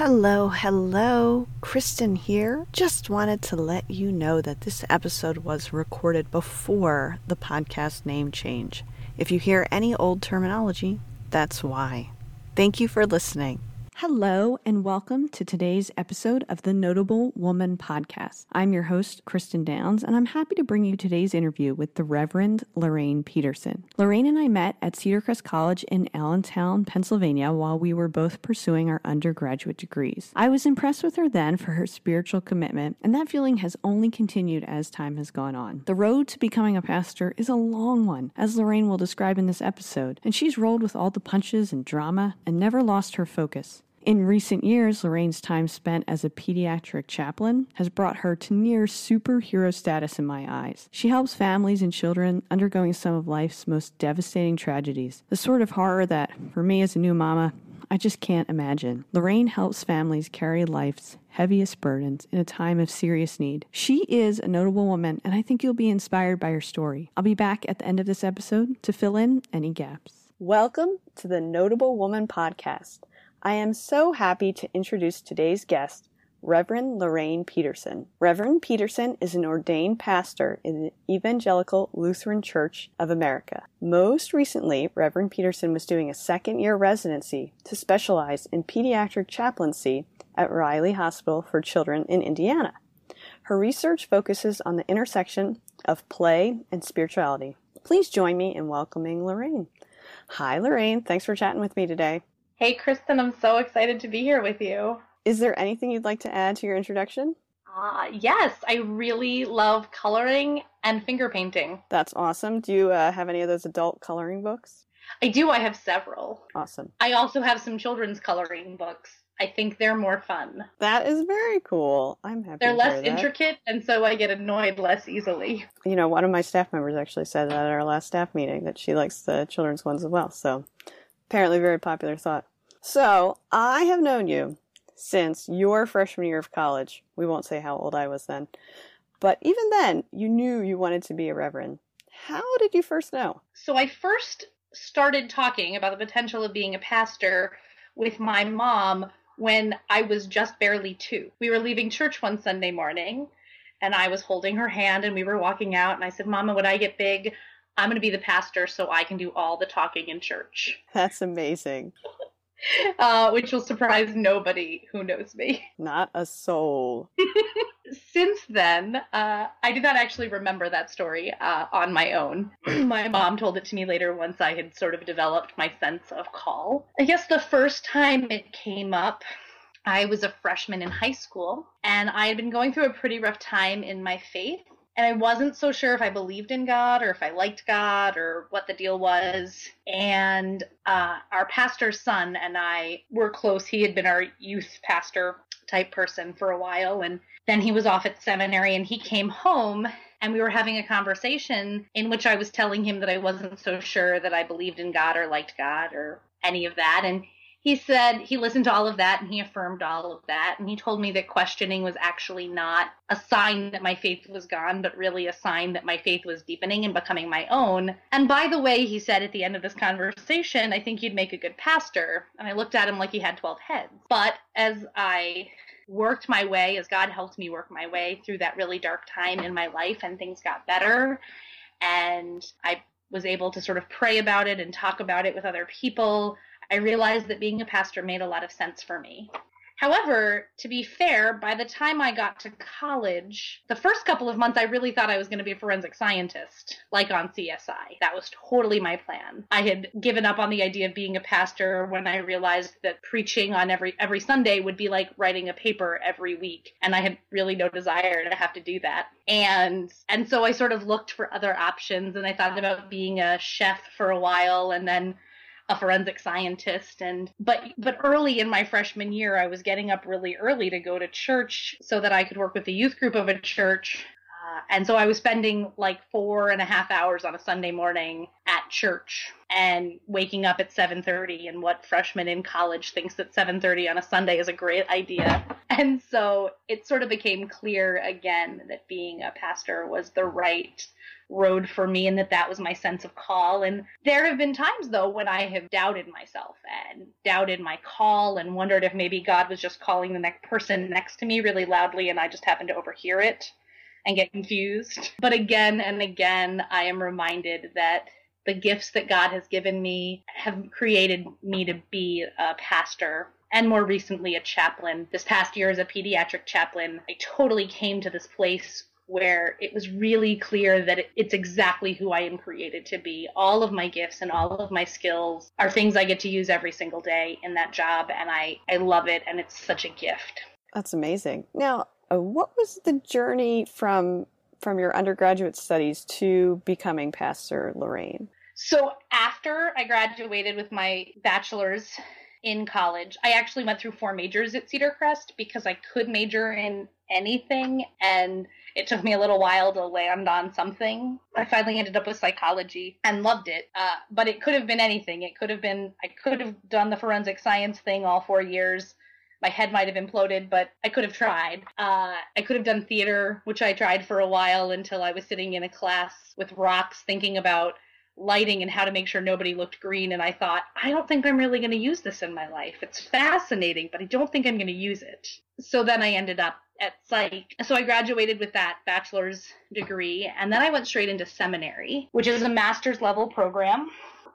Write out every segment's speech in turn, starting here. Hello, Cristin here. Just wanted to let you know that this episode was recorded before the podcast name change. If you hear any old terminology, that's why. Thank you for listening. Hello, and welcome to today's episode of the Notable Woman Podcast. I'm your host, Cristin Downs, and I'm happy to bring you today's interview with the Reverend Lorraine Peterson. Lorraine and I met at Cedar Crest College in Allentown, Pennsylvania, while we were both pursuing our undergraduate degrees. I was impressed with her then for her spiritual commitment, and that feeling has only continued as time has gone on. The road to becoming a pastor is a long one, as Lorraine will describe in this episode, and she's rolled with all the punches and drama and never lost her focus. In recent years, Lorraine's time spent as a pediatric chaplain has brought her to near superhero status in my eyes. She helps families and children undergoing some of life's most devastating tragedies, the sort of horror that, for me as a new mama, I just can't imagine. Lorraine helps families carry life's heaviest burdens in a time of serious need. She is a notable woman, and I think you'll be inspired by her story. I'll be back at the end of this episode to fill in any gaps. Welcome to the Notable Woman Podcast. I am so happy to introduce today's guest, Reverend Lorraine Peterson. Reverend Peterson is an ordained pastor in the Evangelical Lutheran Church of America. Most recently, Reverend Peterson was doing a second-year residency to specialize in pediatric chaplaincy at Riley Hospital for Children in Indiana. Her research focuses on the intersection of play and spirituality. Please join me in welcoming Lorraine. Hi, Lorraine. Thanks for chatting with me today. Hey, Cristin, I'm so excited to be here with you. Is there anything you'd like to add to your introduction? Yes, I really love coloring and finger painting. That's awesome. Do you have any of those adult coloring books? I do. I have several. Awesome. I also have some children's coloring books. I think they're more fun. That is very cool. I'm happy. They're less intricate, and so I get annoyed less easily. You know, one of my staff members actually said that at our last staff meeting, that she likes the children's ones as well, so... apparently very popular thought. So, I have known you since your freshman year of college. We won't say how old I was then. But even then, you knew you wanted to be a reverend. How did you first know? So I first started talking about the potential of being a pastor with my mom when I was just barely two. We were leaving church one Sunday morning, and I was holding her hand, and we were walking out, and I said, "Mama, when I get big, I'm going to be the pastor so I can do all the talking in church." That's amazing. Which will surprise nobody who knows me. Not a soul. Since then, I did not actually remember that story on my own. My mom told it to me later once I had sort of developed my sense of call. I guess the first time it came up, I was a freshman in high school, and I had been going through a pretty rough time in my faith. And I wasn't so sure if I believed in God or if I liked God or what the deal was. And our pastor's son and I were close. He had been our youth pastor type person for a while. And then he was off at seminary and he came home and we were having a conversation in which I was telling him that I wasn't so sure that I believed in God or liked God or any of that. And he said he listened to all of that and he affirmed all of that. And he told me that questioning was actually not a sign that my faith was gone, but really a sign that my faith was deepening and becoming my own. And by the way, he said at the end of this conversation, "I think you'd make a good pastor." And I looked at him like he had 12 heads. But as I worked my way, as God helped me work my way through that really dark time in my life, and things got better, and I was able to sort of pray about it and talk about it with other people, I realized that being a pastor made a lot of sense for me. However, to be fair, by the time I got to college, the first couple of months, I really thought I was going to be a forensic scientist, like on CSI. That was totally my plan. I had given up on the idea of being a pastor when I realized that preaching on every Sunday would be like writing a paper every week. And I had really no desire to have to do that. And so I sort of looked for other options, and I thought about being a chef for a while, and then a forensic scientist. And but early in my freshman year, I was getting up really early to go to church so that I could work with the youth group of a church. And so I was spending like 4.5 hours on a Sunday morning at church and waking up at 7:30, and what freshman in college thinks that 7:30 on a Sunday is a great idea. And so it sort of became clear again that being a pastor was the right road for me, and that was my sense of call. And there have been times, though, when I have doubted myself and doubted my call and wondered if maybe God was just calling the next person next to me really loudly, and I just happened to overhear it and get confused. But again and again, I am reminded that the gifts that God has given me have created me to be a pastor, and more recently a chaplain. This past year as a pediatric chaplain, I totally came to this place where it was really clear that it's exactly who I am created to be. All of my gifts and all of my skills are things I get to use every single day in that job, and I love it, and it's such a gift. That's amazing. Now, what was the journey from your undergraduate studies to becoming pastor, Lorraine? So after I graduated with my bachelor's in college, I actually went through 4 majors at Cedar Crest because I could major in anything, and it took me a little while to land on something. I finally ended up with psychology and loved it, but it could have been anything. I could have done the forensic science thing all 4 years. My head might have imploded, but I could have tried. I could have done theater, which I tried for a while until I was sitting in a class with rocks thinking about lighting and how to make sure nobody looked green. And I thought, I don't think I'm really going to use this in my life. It's fascinating, but I don't think I'm going to use it. So then I ended up at psych. So I graduated with that bachelor's degree. And then I went straight into seminary, which is a master's level program.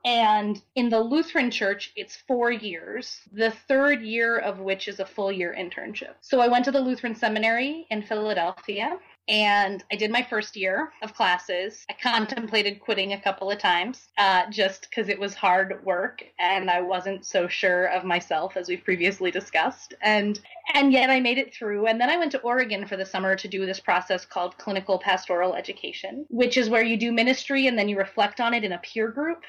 And in the Lutheran Church, it's 4 years, the 3rd year of which is a full year internship. So I went to the Lutheran Seminary in Philadelphia, and I did my first year of classes. I contemplated quitting a couple of times just because it was hard work, and I wasn't so sure of myself, as we've previously discussed. And yet I made it through. And then I went to Oregon for the summer to do this process called clinical pastoral education, which is where you do ministry and then you reflect on it in a peer group.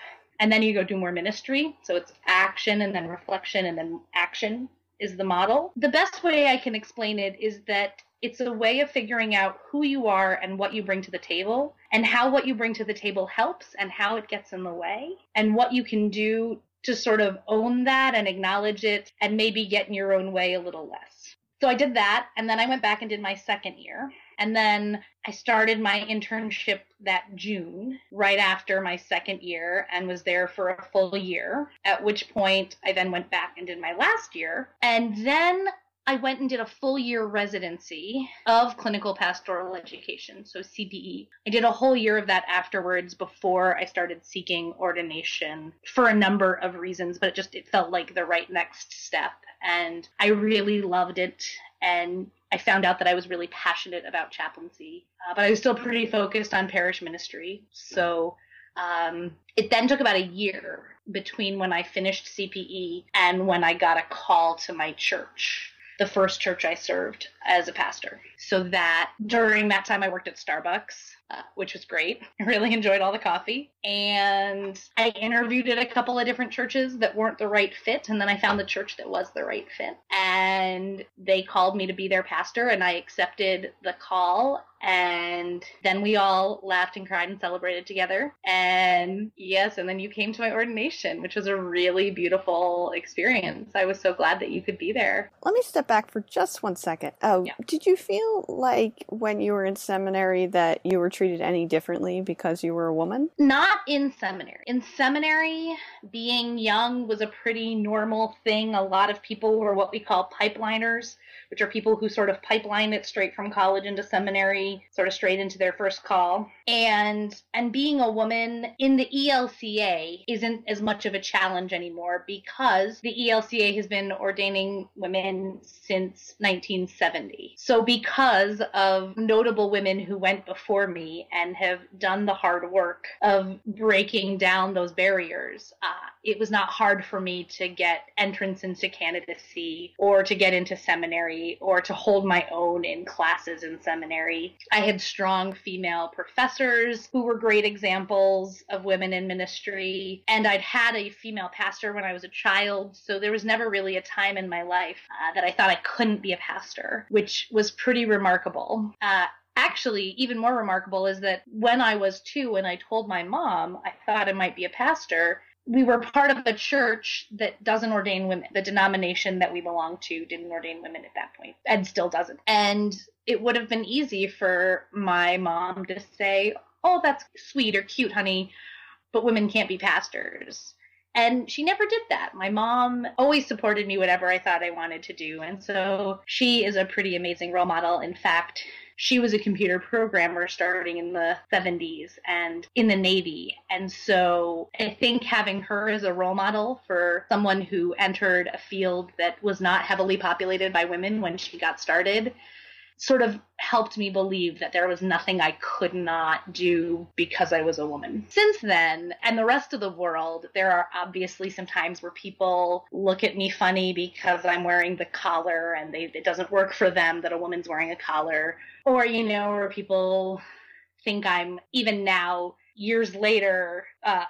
And then you go do more ministry. So it's action and then reflection and then action is the model. The best way I can explain it is that it's a way of figuring out who you are and what you bring to the table and how what you bring to the table helps and how it gets in the way and what you can do to sort of own that and acknowledge it and maybe get in your own way a little less. So I did that. And then I went back and did my second year. And then I started my internship that June, right after my second year, and was there for a full year, at which point I then went back and did my last year. And then I went and did a full year residency of clinical pastoral education, so CPE. I did a whole year of that afterwards before I started seeking ordination for a number of reasons, but it felt like the right next step. And I really loved it. And I found out that I was really passionate about chaplaincy, but I was still pretty focused on parish ministry. So it then took about a year between when I finished CPE and when I got a call to my church, the first church I served as a pastor. So that during that time I worked at Starbucks, which was great. I really enjoyed all the coffee. And I interviewed at a couple of different churches that weren't the right fit. And then I found the church that was the right fit. And they called me to be their pastor. And I accepted the call. And then we all laughed and cried and celebrated together. And yes, and then you came to my ordination, which was a really beautiful experience. I was so glad that you could be there. Let me step back for just one second. Did you feel like when you were in seminary that you were treated any differently because you were a woman? Not in seminary. In seminary, being young was a pretty normal thing. A lot of people were what we call pipeliners, which are people who sort of pipeline it straight from college into seminary, sort of straight into their first call. And being a woman in the ELCA isn't as much of a challenge anymore because the ELCA has been ordaining women since 1970. So because of notable women who went before me and have done the hard work of breaking down those barriers, it was not hard for me to get entrance into candidacy or to get into seminary, or to hold my own in classes in seminary. I had strong female professors who were great examples of women in ministry, and I'd had a female pastor when I was a child, so there was never really a time in my life that I thought I couldn't be a pastor, which was pretty remarkable. Actually, even more remarkable is that when I was 2 and I told my mom I thought I might be a pastor, we were part of a church that doesn't ordain women. The denomination that we belong to didn't ordain women at that point and still doesn't. And it would have been easy for my mom to say, oh, that's sweet or cute, honey, but women can't be pastors. And she never did that. My mom always supported me whatever I thought I wanted to do. And so she is a pretty amazing role model. In fact, she was a computer programmer starting in the 70s and in the Navy. And so I think having her as a role model for someone who entered a field that was not heavily populated by women when she got started sort of helped me believe that there was nothing I could not do because I was a woman. Since then, and the rest of the world, there are obviously some times where people look at me funny because I'm wearing the collar and it doesn't work for them that a woman's wearing a collar. Or, you know, where people think I'm, even now, years later,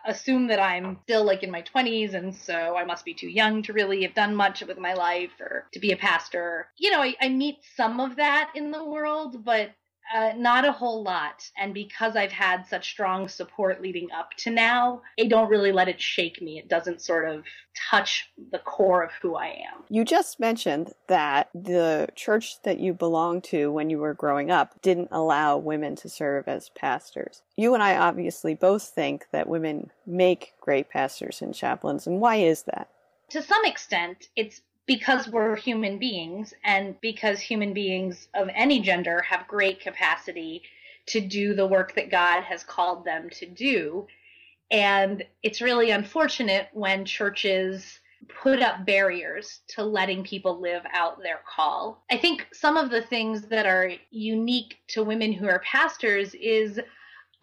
assume that I'm still like in my 20s and so I must be too young to really have done much with my life or to be a pastor. You know, I meet some of that in the world, but not a whole lot. And because I've had such strong support leading up to now, I don't really let it shake me. It doesn't sort of touch the core of who I am. You just mentioned that the church that you belonged to when you were growing up didn't allow women to serve as pastors. You and I obviously both think that women make great pastors and chaplains. And why is that? To some extent, it's because we're human beings and because human beings of any gender have great capacity to do the work that God has called them to do. And it's really unfortunate when churches put up barriers to letting people live out their call. I think some of the things that are unique to women who are pastors is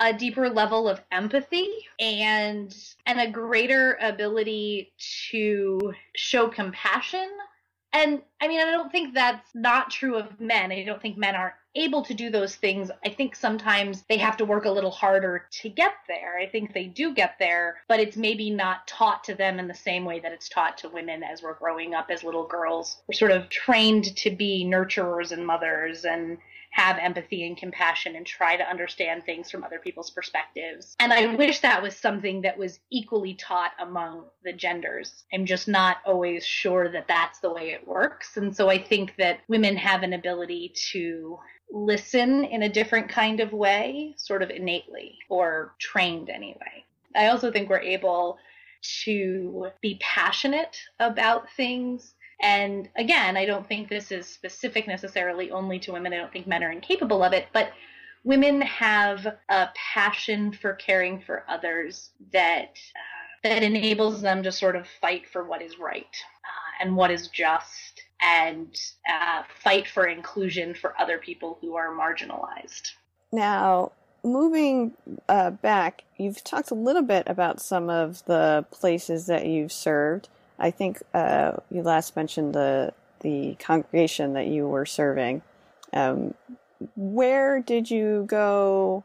a deeper level of empathy and a greater ability to show compassion. And I mean, I don't think that's not true of men. I don't think men aren't able to do those things. I think sometimes they have to work a little harder to get there. I think they do get there, but it's maybe not taught to them in the same way that it's taught to women as we're growing up as little girls. We're sort of trained to be nurturers and mothers and have empathy and compassion and try to understand things from other people's perspectives. And I wish that was something that was equally taught among the genders. I'm just not always sure that that's the way it works. And so I think that women have an ability to listen in a different kind of way, sort of innately or trained anyway. I also think we're able to be passionate about things. And again, I don't think this is specific necessarily only to women. I don't think men are incapable of it, but women have a passion for caring for others that enables them to sort of fight for what is right and what is just and fight for inclusion for other people who are marginalized. Now, moving back, you've talked a little bit about some of the places that you've served. I think you last mentioned the congregation that you were serving. Where did you go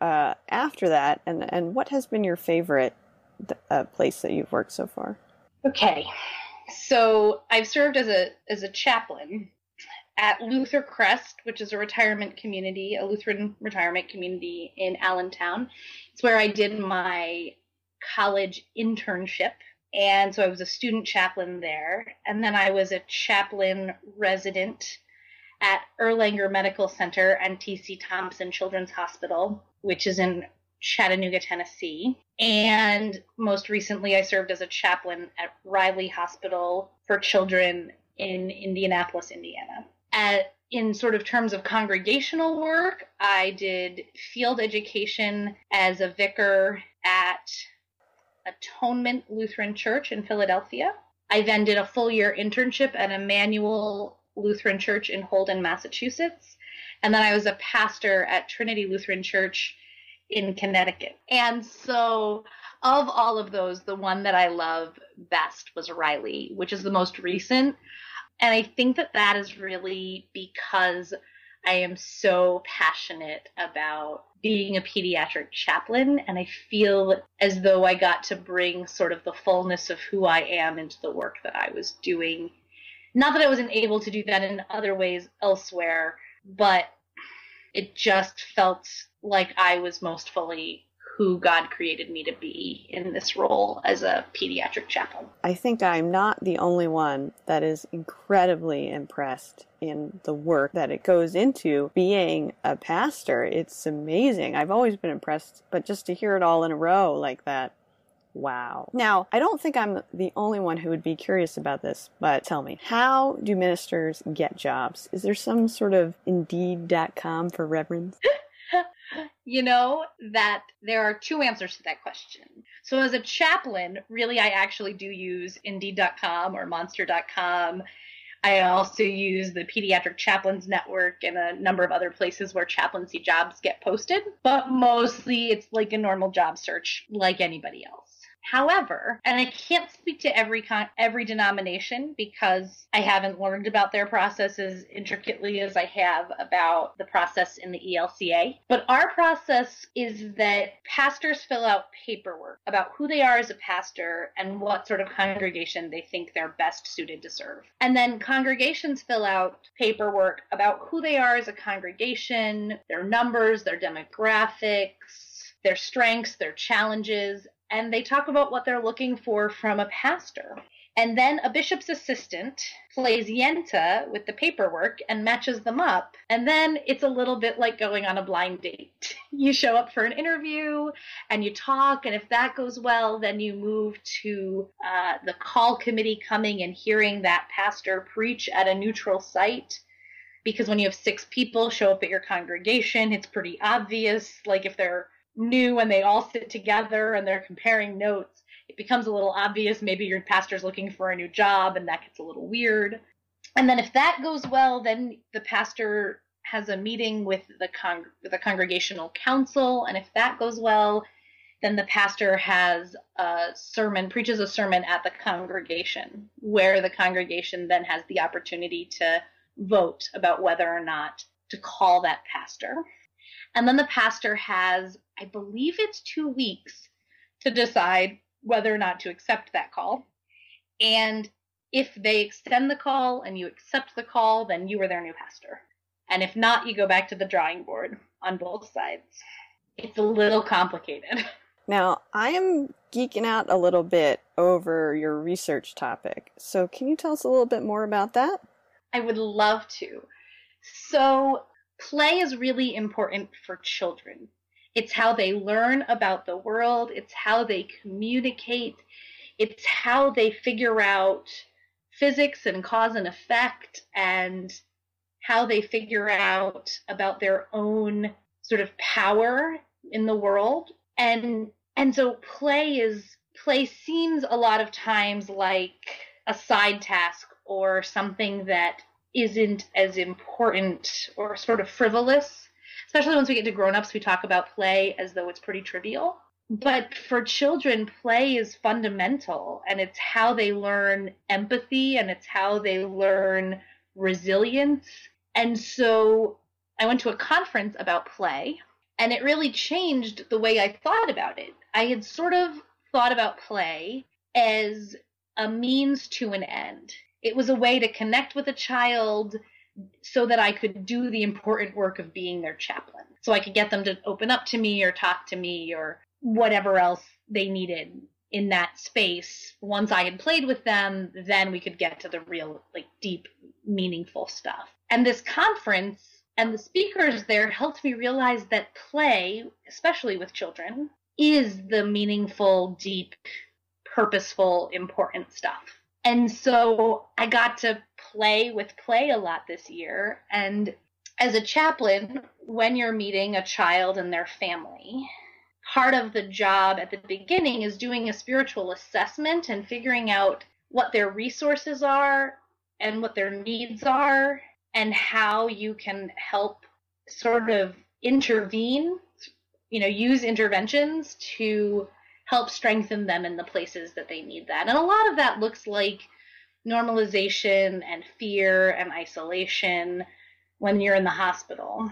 after that, and what has been your favorite place that you've worked so far? Okay, so I've served as a chaplain at Luther Crest, which is a retirement community, a Lutheran retirement community in Allentown. It's where I did my college internship. And so I was a student chaplain there. And then I was a chaplain resident at Erlanger Medical Center and T.C. Thompson Children's Hospital, which is in Chattanooga, Tennessee. And most recently, I served as a chaplain at Riley Hospital for Children in Indianapolis, Indiana. In sort of terms of congregational work, I did field education as a vicar at Atonement Lutheran Church in Philadelphia. I then did a full year internship at Emmanuel Lutheran Church in Holden, Massachusetts. And then I was a pastor at Trinity Lutheran Church in Connecticut. And so of all of those, the one that I love best was Riley, which is the most recent. And I think that is really because I am so passionate about being a pediatric chaplain, and I feel as though I got to bring sort of the fullness of who I am into the work that I was doing. Not that I wasn't able to do that in other ways elsewhere, but it just felt like I was most fully who God created me to be in this role as a pediatric chaplain. I think I'm not the only one that is incredibly impressed in the work that it goes into being a pastor. It's amazing. I've always been impressed, but just to hear it all in a row like that, wow. Now, I don't think I'm the only one who would be curious about this, but tell me, how do ministers get jobs? Is there some sort of Indeed.com for reverends? You know that there are two answers to that question. So as a chaplain, really, I actually do use Indeed.com or Monster.com. I also use the Pediatric Chaplains Network and a number of other places where chaplaincy jobs get posted. But mostly it's like a normal job search like anybody else. However, and I can't speak to every denomination because I haven't learned about their process as intricately as I have about the process in the ELCA. But our process is that pastors fill out paperwork about who they are as a pastor and what sort of congregation they think they're best suited to serve. And then congregations fill out paperwork about who they are as a congregation, their numbers, their demographics, their strengths, their challenges, and they talk about what they're looking for from a pastor. And then a bishop's assistant plays Yenta with the paperwork and matches them up. And then it's a little bit like going on a blind date. You show up for an interview and you talk. And if that goes well, then you move to the call committee coming and hearing that pastor preach at a neutral site. Because when you have 6 people show up at your congregation, it's pretty obvious. Like if they're new when they all sit together and they're comparing notes, it becomes a little obvious. Maybe your pastor's looking for a new job and that gets a little weird. And then if that goes well, then the pastor has a meeting with the congregational council. And if that goes well, then the pastor preaches a sermon at the congregation, where the congregation then has the opportunity to vote about whether or not to call that pastor. And then the pastor has, I believe it's 2 weeks, to decide whether or not to accept that call. And if they extend the call and you accept the call, then you are their new pastor. And if not, you go back to the drawing board on both sides. It's a little complicated. Now, I am geeking out a little bit over your research topic. So can you tell us a little bit more about that? I would love to. So play is really important for children. It's how they learn about the world. It's how they communicate. It's how they figure out physics and cause and effect, and how they figure out about their own sort of power in the world. And so play seems a lot of times like a side task or something that isn't as important or sort of frivolous. Especially once we get to grown-ups, we talk about play as though it's pretty trivial. But for children, play is fundamental, and it's how they learn empathy, and it's how they learn resilience. And so I went to a conference about play, and it really changed the way I thought about it. I had sort of thought about play as a means to an end. It was a way to connect with a child so that I could do the important work of being their chaplain. So I could get them to open up to me or talk to me or whatever else they needed in that space. Once I had played with them, then we could get to the real, like, deep, meaningful stuff. And this conference and the speakers there helped me realize that play, especially with children, is the meaningful, deep, purposeful, important stuff. And so I got to play with play a lot this year. And as a chaplain, when you're meeting a child and their family, part of the job at the beginning is doing a spiritual assessment and figuring out what their resources are and what their needs are and how you can help sort of intervene, you know, use interventions to help strengthen them in the places that they need that. And a lot of that looks like normalization and fear and isolation when you're in the hospital.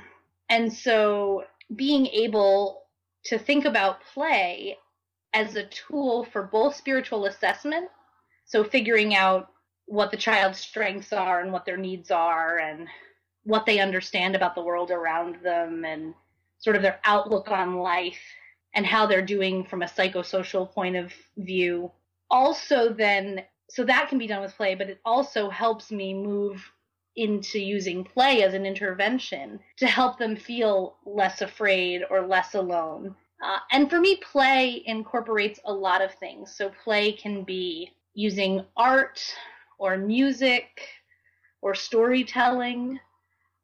And so being able to think about play as a tool for both spiritual assessment, so figuring out what the child's strengths are and what their needs are and what they understand about the world around them and sort of their outlook on life, and how they're doing from a psychosocial point of view. Also then, so that can be done with play, but it also helps me move into using play as an intervention to help them feel less afraid or less alone. And for me, play incorporates a lot of things. So play can be using art or music or storytelling.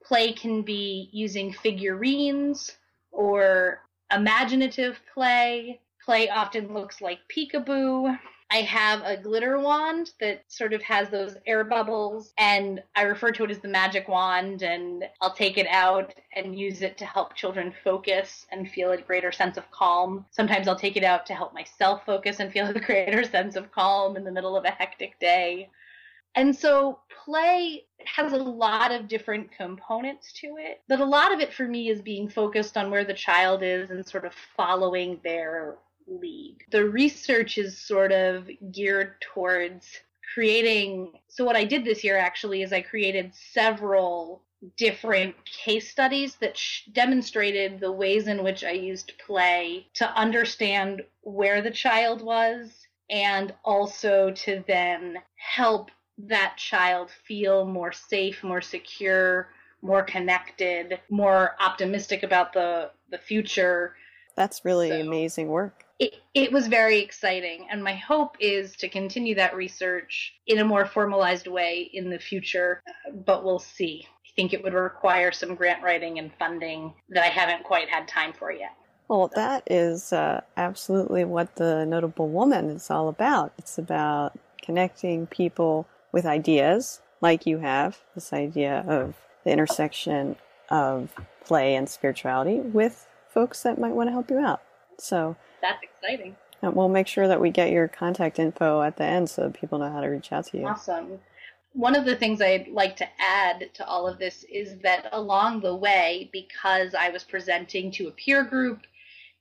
Play can be using figurines or imaginative play. Play often looks like peekaboo. I have a glitter wand that sort of has those air bubbles, and I refer to it as the magic wand, and I'll take it out and use it to help children focus and feel a greater sense of calm. Sometimes I'll take it out to help myself focus and feel a greater sense of calm in the middle of a hectic day. And so play has a lot of different components to it, but a lot of it for me is being focused on where the child is and sort of following their lead. The research is sort of geared towards creating. So what I did this year actually is I created several different case studies that demonstrated the ways in which I used play to understand where the child was and also to then help that child feel more safe, more secure, more connected, more optimistic about the future. That's really amazing work. It was very exciting, and my hope is to continue that research in a more formalized way in the future, but we'll see. I think it would require some grant writing and funding that I haven't quite had time for yet. Well, that is absolutely what the Notable Woman is all about. It's about connecting people with ideas, like you have, this idea of the intersection of play and spirituality with folks that might want to help you out. So that's exciting. We'll make sure that we get your contact info at the end so people know how to reach out to you. Awesome. One of the things I'd like to add to all of this is that along the way, because I was presenting to a peer group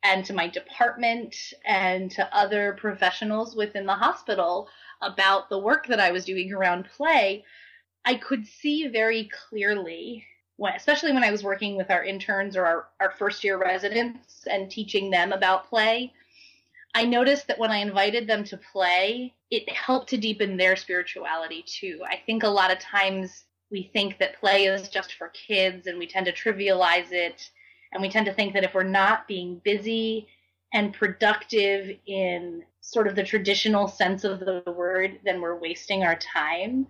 and to my department and to other professionals within the hospital about the work that I was doing around play, I could see very clearly, especially when I was working with our interns or our first-year residents and teaching them about play, I noticed that when I invited them to play, it helped to deepen their spirituality too. I think a lot of times we think that play is just for kids, and we tend to trivialize it, and we tend to think that if we're not being busy and productive in sort of the traditional sense of the word, then we're wasting our time.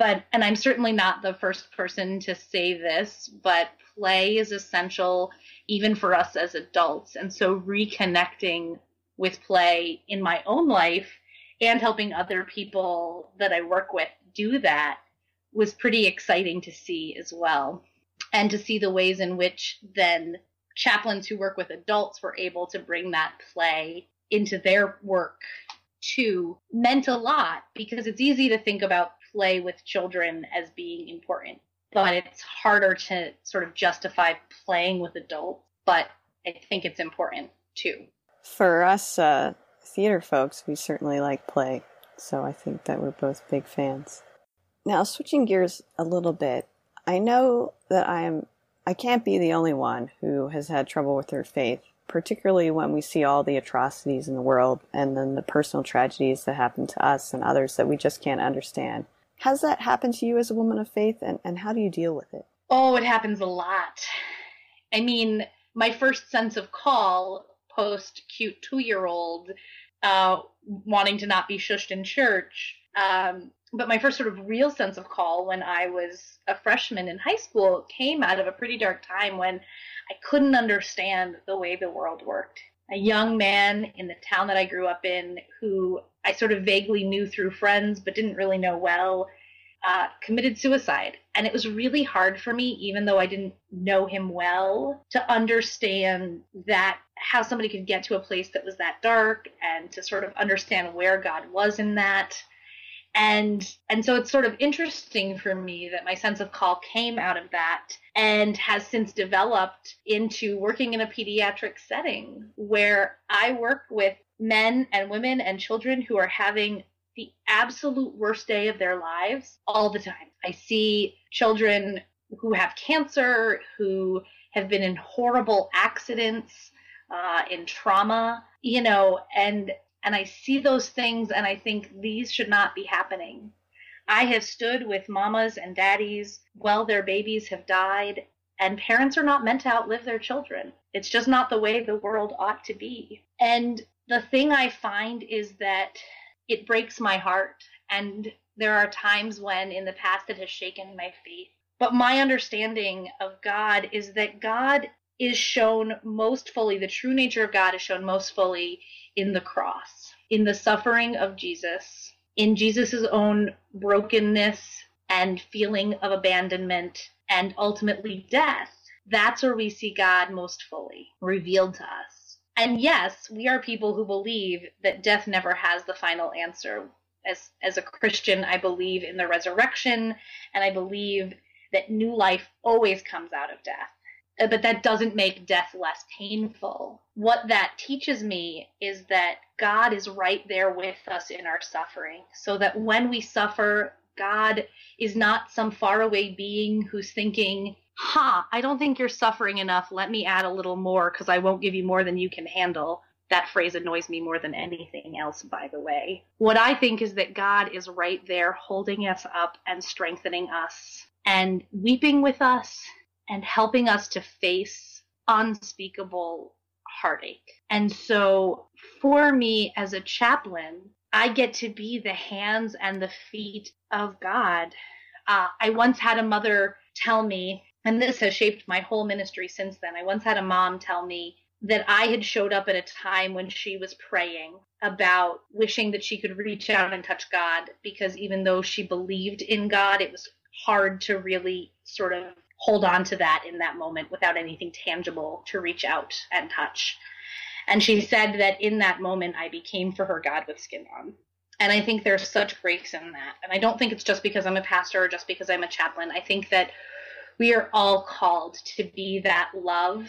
And I'm certainly not the first person to say this, but play is essential even for us as adults. And so reconnecting with play in my own life and helping other people that I work with do that was pretty exciting to see as well. And to see the ways in which then chaplains who work with adults were able to bring that play into their work too meant a lot, because it's easy to think about play with children as being important, but it's harder to sort of justify playing with adults, but I think it's important too. For us theater folks, we certainly like play, so I think that we're both big fans. Now, switching gears a little bit, I know that I can't be the only one who has had trouble with their faith, particularly when we see all the atrocities in the world and then the personal tragedies that happen to us and others that we just can't understand. Has that happened to you as a woman of faith, and how do you deal with it? Oh, it happens a lot. I mean, my first sense of call post-cute 2-year-old wanting to not be shushed in church, but my first sort of real sense of call when I was a freshman in high school came out of a pretty dark time when I couldn't understand the way the world worked. A young man in the town that I grew up in, who I sort of vaguely knew through friends but didn't really know well, committed suicide. And it was really hard for me, even though I didn't know him well, to understand that how somebody could get to a place that was that dark and to sort of understand where God was in that. And so it's sort of interesting for me that my sense of call came out of that and has since developed into working in a pediatric setting where I work with men and women and children who are having the absolute worst day of their lives all the time. I see children who have cancer, who have been in horrible accidents, in trauma, you know, and I see those things and I think these should not be happening. I have stood with mamas and daddies while their babies have died, and parents are not meant to outlive their children. It's just not the way the world ought to be. And the thing I find is that it breaks my heart, and there are times when in the past it has shaken my faith. But my understanding of God is that God is shown most fully, the true nature of God is shown most fully in the cross, in the suffering of Jesus, in Jesus' own brokenness and feeling of abandonment and ultimately death. That's where we see God most fully revealed to us. And yes, we are people who believe that death never has the final answer. As a Christian, I believe in the resurrection, and I believe that new life always comes out of death. But that doesn't make death less painful. What that teaches me is that God is right there with us in our suffering, so that when we suffer, God is not some faraway being who's thinking, I don't think you're suffering enough. Let me add a little more because I won't give you more than you can handle. That phrase annoys me more than anything else, by the way. What I think is that God is right there holding us up and strengthening us and weeping with us and helping us to face unspeakable heartache. And so for me as a chaplain, I get to be the hands and the feet of God. I once had a mother tell me, and this has shaped my whole ministry since then, I once had a mom tell me that I had showed up at a time when she was praying about wishing that she could reach out and touch God, because even though she believed in God, it was hard to really sort of hold on to that in that moment without anything tangible to reach out and touch. And she said that in that moment, I became for her God with skin on. And I think there's such grace in that. And I don't think it's just because I'm a pastor or just because I'm a chaplain. I think that we are all called to be that love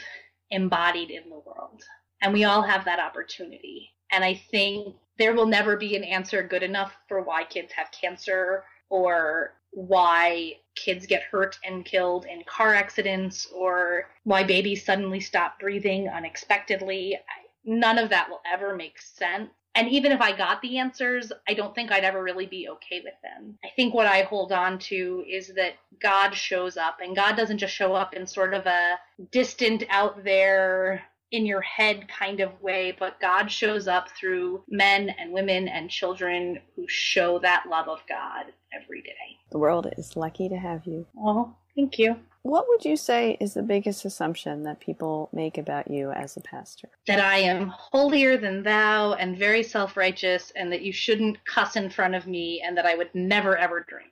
embodied in the world. And we all have that opportunity. And I think there will never be an answer good enough for why kids have cancer, or why kids get hurt and killed in car accidents, or why babies suddenly stop breathing unexpectedly. None of that will ever make sense. And even if I got the answers, I don't think I'd ever really be okay with them. I think what I hold on to is that God shows up, and God doesn't just show up in sort of a distant, out there, in your head kind of way, but God shows up through men and women and children who show that love of God every day. The world is lucky to have you. Oh, thank you. What would you say is the biggest assumption that people make about you as a pastor? That I am holier than thou and very self-righteous, and that you shouldn't cuss in front of me, and that I would never, ever drink.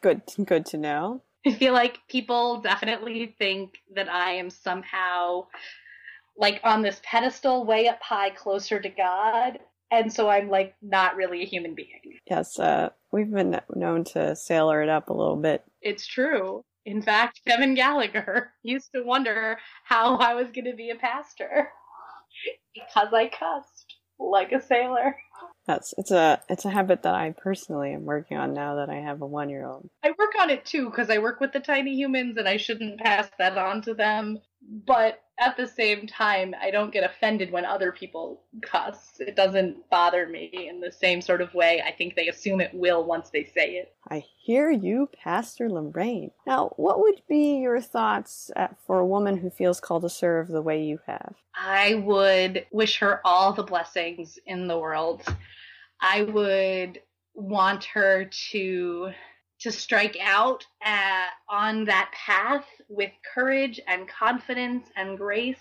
Good to know. I feel like people definitely think that I am somehow like on this pedestal way up high closer to God. And so I'm like not really a human being. Yes, we've been known to sailor it up a little bit. It's true. In fact, Kevin Gallagher used to wonder how I was going to be a pastor because I cussed like a sailor. It's a habit that I personally am working on now that I have a 1-year-old. I work on it too, because I work with the tiny humans and I shouldn't pass that on to them. But at the same time, I don't get offended when other people cuss. It doesn't bother me in the same sort of way I think they assume it will once they say it. I hear you, Pastor Lorraine. Now, what would be your thoughts for a woman who feels called to serve the way you have? I would wish her all the blessings in the world. I would want her to strike out on that path with courage and confidence and grace.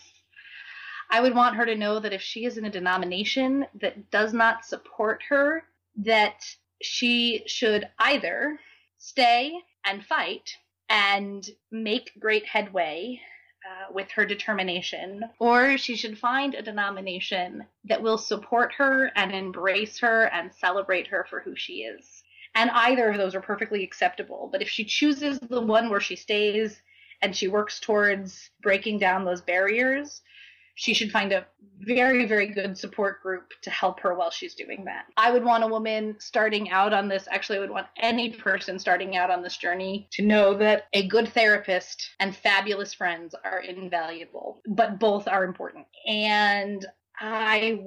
I would want her to know that if she is in a denomination that does not support her, that she should either stay and fight and make great headway with her determination, or she should find a denomination that will support her and embrace her and celebrate her for who she is. And either of those are perfectly acceptable. But if she chooses the one where she stays and she works towards breaking down those barriers, she should find a very, very good support group to help her while she's doing that. I would want a woman starting out on this, actually I would want any person starting out on this journey to know that a good therapist and fabulous friends are invaluable, but both are important. And I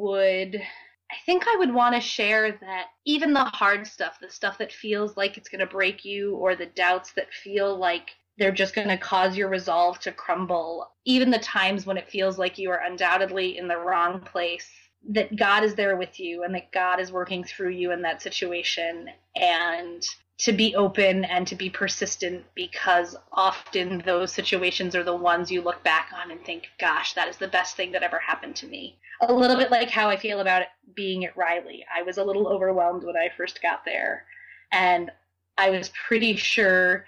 think I would want to share that even the hard stuff, the stuff that feels like it's going to break you, or the doubts that feel like they're just going to cause your resolve to crumble, even the times when it feels like you are undoubtedly in the wrong place, that God is there with you and that God is working through you in that situation, and to be open and to be persistent, because often those situations are the ones you look back on and think, gosh, that is the best thing that ever happened to me. A little bit like how I feel about it being at Riley. I was a little overwhelmed when I first got there, and I was pretty sure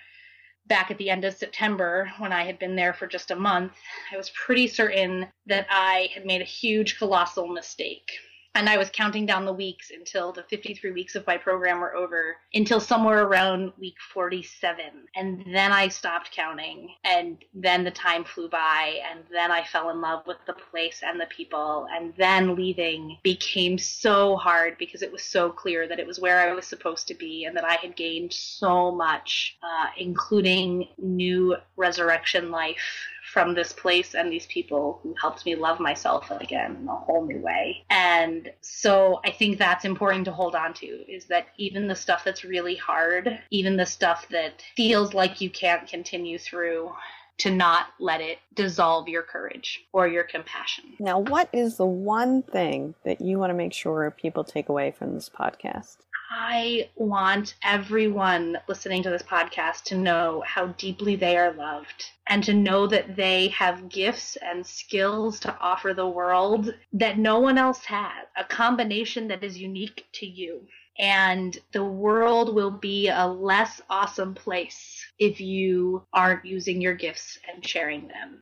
back at the end of September, when I had been there for just a month, I was pretty certain that I had made a huge, colossal mistake. And I was counting down the weeks until the 53 weeks of my program were over, until somewhere around week 47. And then I stopped counting. And then the time flew by. And then I fell in love with the place and the people. And then leaving became so hard, because it was so clear that it was where I was supposed to be and that I had gained so much, including new resurrection life from this place and these people who helped me love myself again in a whole new way. And so I think that's important to hold on to, is that even the stuff that's really hard, even the stuff that feels like you can't continue through, to not let it dissolve your courage or your compassion. Now, what is the one thing that you want to make sure people take away from this podcast? I want everyone listening to this podcast to know how deeply they are loved, and to know that they have gifts and skills to offer the world that no one else has, a combination that is unique to you. And the world will be a less awesome place if you aren't using your gifts and sharing them.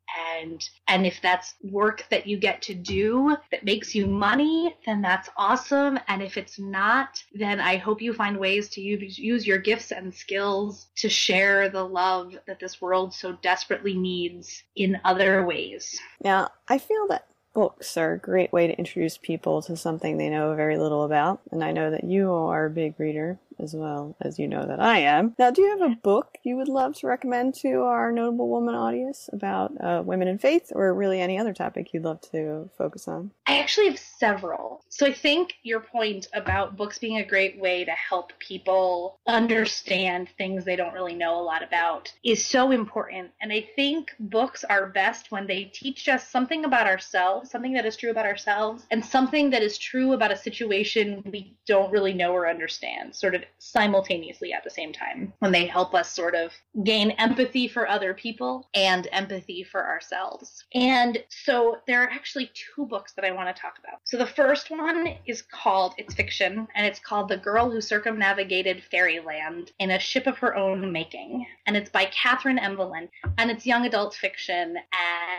And if that's work that you get to do that makes you money, then that's awesome. And if it's not, then I hope you find ways to use your gifts and skills to share the love that this world so desperately needs in other ways. Now, I feel that books are a great way to introduce people to something they know very little about, and I know that you are a big reader, as well as you know that I am. Now, do you have a book you would love to recommend to our Notable Woman audience about women in faith, or really any other topic you'd love to focus on? I actually have several. So I think your point about books being a great way to help people understand things they don't really know a lot about is so important. And I think books are best when they teach us something about ourselves, something that is true about ourselves, and something that is true about a situation we don't really know or understand, sort of simultaneously at the same time, when they help us sort of gain empathy for other people and empathy for ourselves. And so there are actually two books that I want to talk about. So the first one is called, it's fiction, and it's called The Girl Who Circumnavigated Fairyland in a Ship of Her Own Making. And it's by Catherine M. Valente, and it's young adult fiction.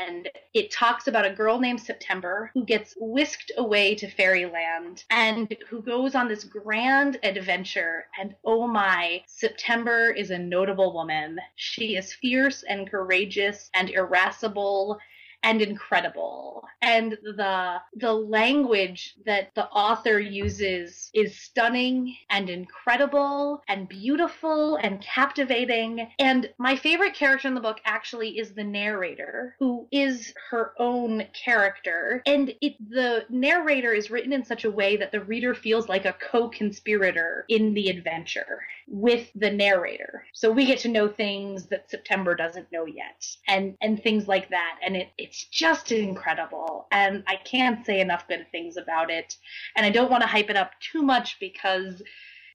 And it talks about a girl named September who gets whisked away to fairyland and who goes on this grand adventure. And oh my, September is a notable woman. She is fierce and courageous and irascible and incredible. And the language that the author uses is stunning and incredible and beautiful and captivating. And my favorite character in the book actually is the narrator, who is her own character. And the narrator is written in such a way that the reader feels like a co-conspirator in the adventure with the narrator. So we get to know things that September doesn't know yet, and things like that. And it's just incredible, and I can't say enough good things about it. And I don't want to hype it up too much, because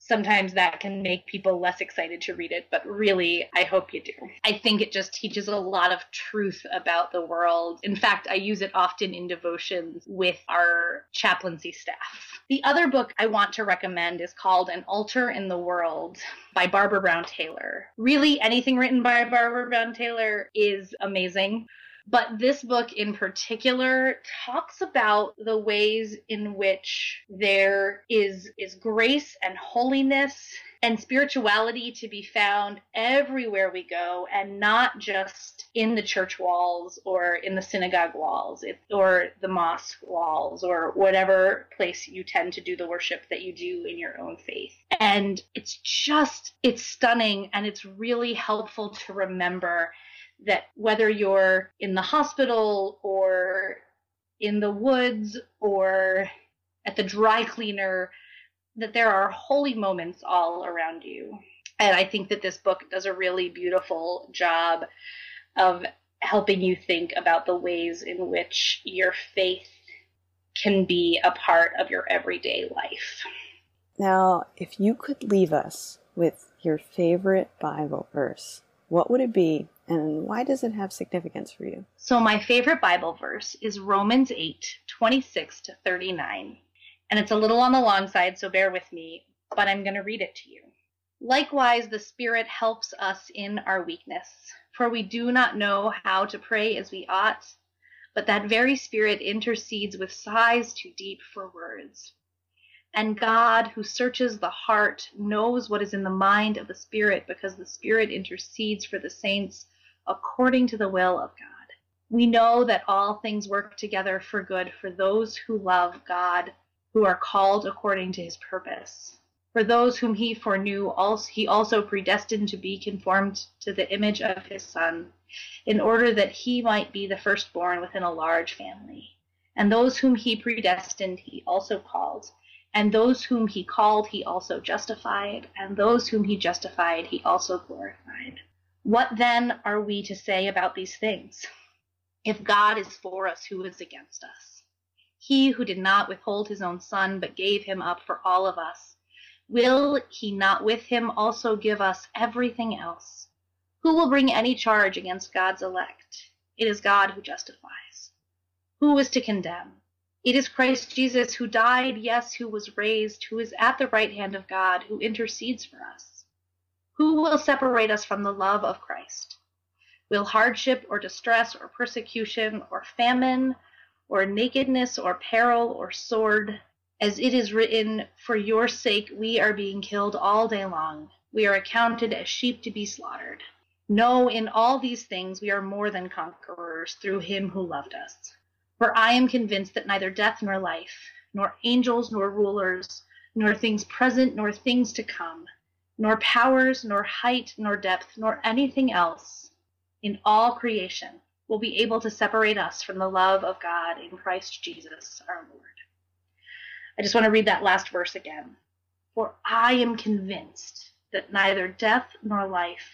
sometimes that can make people less excited to read it, but really, I hope you do. I think it just teaches a lot of truth about the world. In fact, I use it often in devotions with our chaplaincy staff. The other book I want to recommend is called An Altar in the World by Barbara Brown Taylor. Really, anything written by Barbara Brown Taylor is amazing. But this book in particular talks about the ways in which there is grace and holiness and spirituality to be found everywhere we go, and not just in the church walls or in the synagogue walls or the mosque walls or whatever place you tend to do the worship that you do in your own faith. And it's stunning, and it's really helpful to remember that whether you're in the hospital or in the woods or at the dry cleaner, that there are holy moments all around you. And I think that this book does a really beautiful job of helping you think about the ways in which your faith can be a part of your everyday life. Now, if you could leave us with your favorite Bible verse, what would it be, and why does it have significance for you? So my favorite Bible verse is Romans 8:26-39. And it's a little on the long side, so bear with me, but I'm going to read it to you. Likewise, the Spirit helps us in our weakness, for we do not know how to pray as we ought, but that very Spirit intercedes with sighs too deep for words. And God, who searches the heart, knows what is in the mind of the Spirit, because the Spirit intercedes for the saints according to the will of God. We know that all things work together for good for those who love God, who are called according to his purpose. For those whom he foreknew, he also predestined to be conformed to the image of his Son, in order that he might be the firstborn within a large family. And those whom he predestined, he also called. And those whom he called, he also justified. And those whom he justified, he also glorified. What then are we to say about these things? If God is for us, who is against us? He who did not withhold his own Son, but gave him up for all of us, will he not with him also give us everything else? Who will bring any charge against God's elect? It is God who justifies. Who is to condemn? It is Christ Jesus, who died, yes, who was raised, who is at the right hand of God, who intercedes for us. Who will separate us from the love of Christ? Will hardship or distress or persecution or famine or nakedness, or peril, or sword? As it is written, for your sake we are being killed all day long. We are accounted as sheep to be slaughtered. No, in all these things we are more than conquerors through him who loved us. For I am convinced that neither death nor life, nor angels nor rulers, nor things present nor things to come, nor powers, nor height, nor depth, nor anything else in all creation will be able to separate us from the love of God in Christ Jesus our Lord. I just want to read that last verse again. For I am convinced that neither death nor life,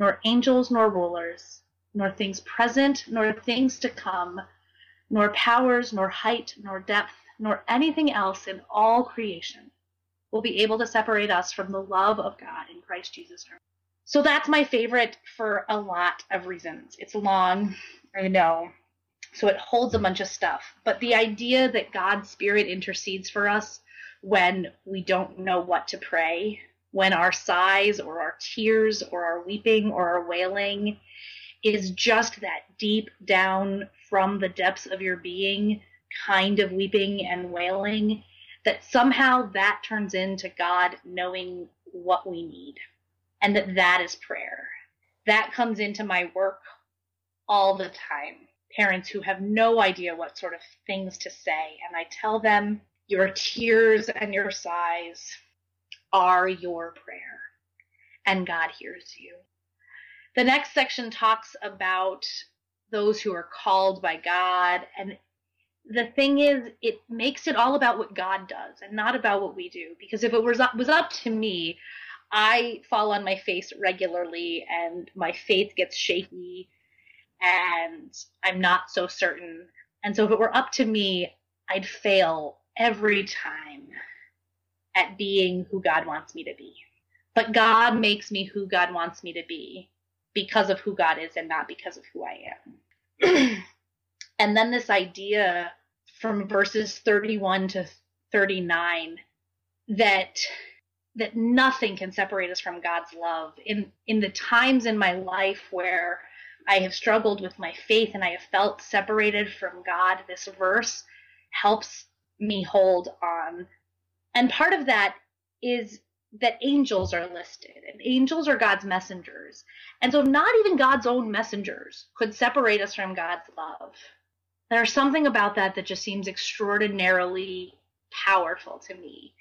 nor angels nor rulers, nor things present nor things to come, nor powers nor height nor depth, nor anything else in all creation will be able to separate us from the love of God in Christ Jesus our Lord. So that's my favorite for a lot of reasons. It's long, I know, so it holds a bunch of stuff. But the idea that God's Spirit intercedes for us when we don't know what to pray, when our sighs or our tears or our weeping or our wailing is just that deep down from the depths of your being kind of weeping and wailing, that somehow that turns into God knowing what we need. And that is prayer. That comes into my work all the time. Parents who have no idea what sort of things to say. And I tell them, your tears and your sighs are your prayer. And God hears you. The next section talks about those who are called by God. And the thing is, it makes it all about what God does and not about what we do. Because if it was up to me, I fall on my face regularly and my faith gets shaky and I'm not so certain. And so if it were up to me, I'd fail every time at being who God wants me to be. But God makes me who God wants me to be because of who God is and not because of who I am. And then this idea from verses 31-39 that nothing can separate us from God's love. In the times in my life where I have struggled with my faith and I have felt separated from God, this verse helps me hold on. And part of that is that angels are listed, and angels are God's messengers. And so not even God's own messengers could separate us from God's love. There's something about that that just seems extraordinarily powerful to me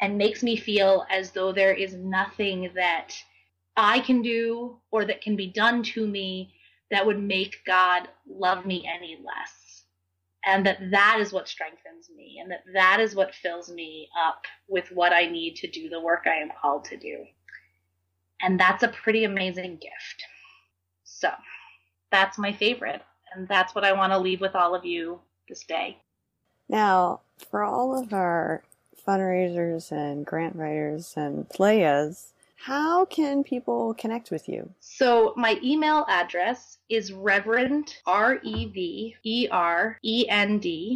and makes me feel as though there is nothing that I can do or that can be done to me that would make God love me any less. And that is what strengthens me, and that is what fills me up with what I need to do the work I am called to do. And that's a pretty amazing gift. So that's my favorite, and that's what I want to leave with all of you this day. Now, for all of our fundraisers and grant writers and players, how can people connect with you? So my email address is Reverend, REVEREND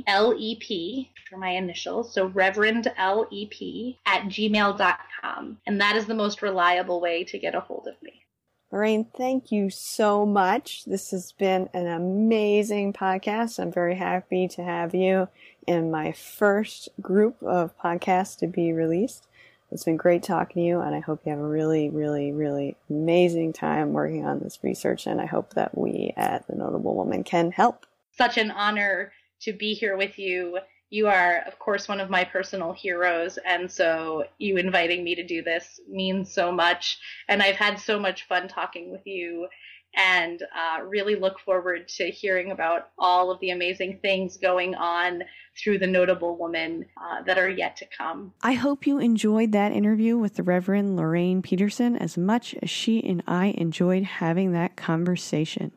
LEP, for my initials. So reverendlep@gmail.com. And that is the most reliable way to get a hold of me. Lorraine, thank you so much. This has been an amazing podcast. I'm very happy to have you in my first group of podcasts to be released. It's been great talking to you, and I hope you have a really, really, really amazing time working on this research, and I hope that we at The Notable Woman can help. Such an honor to be here with you. You are, of course, one of my personal heroes, and so you inviting me to do this means so much, and I've had so much fun talking with you, and really look forward to hearing about all of the amazing things going on through The Notable Woman that are yet to come. I hope you enjoyed that interview with the Reverend Lorraine Peterson as much as she and I enjoyed having that conversation.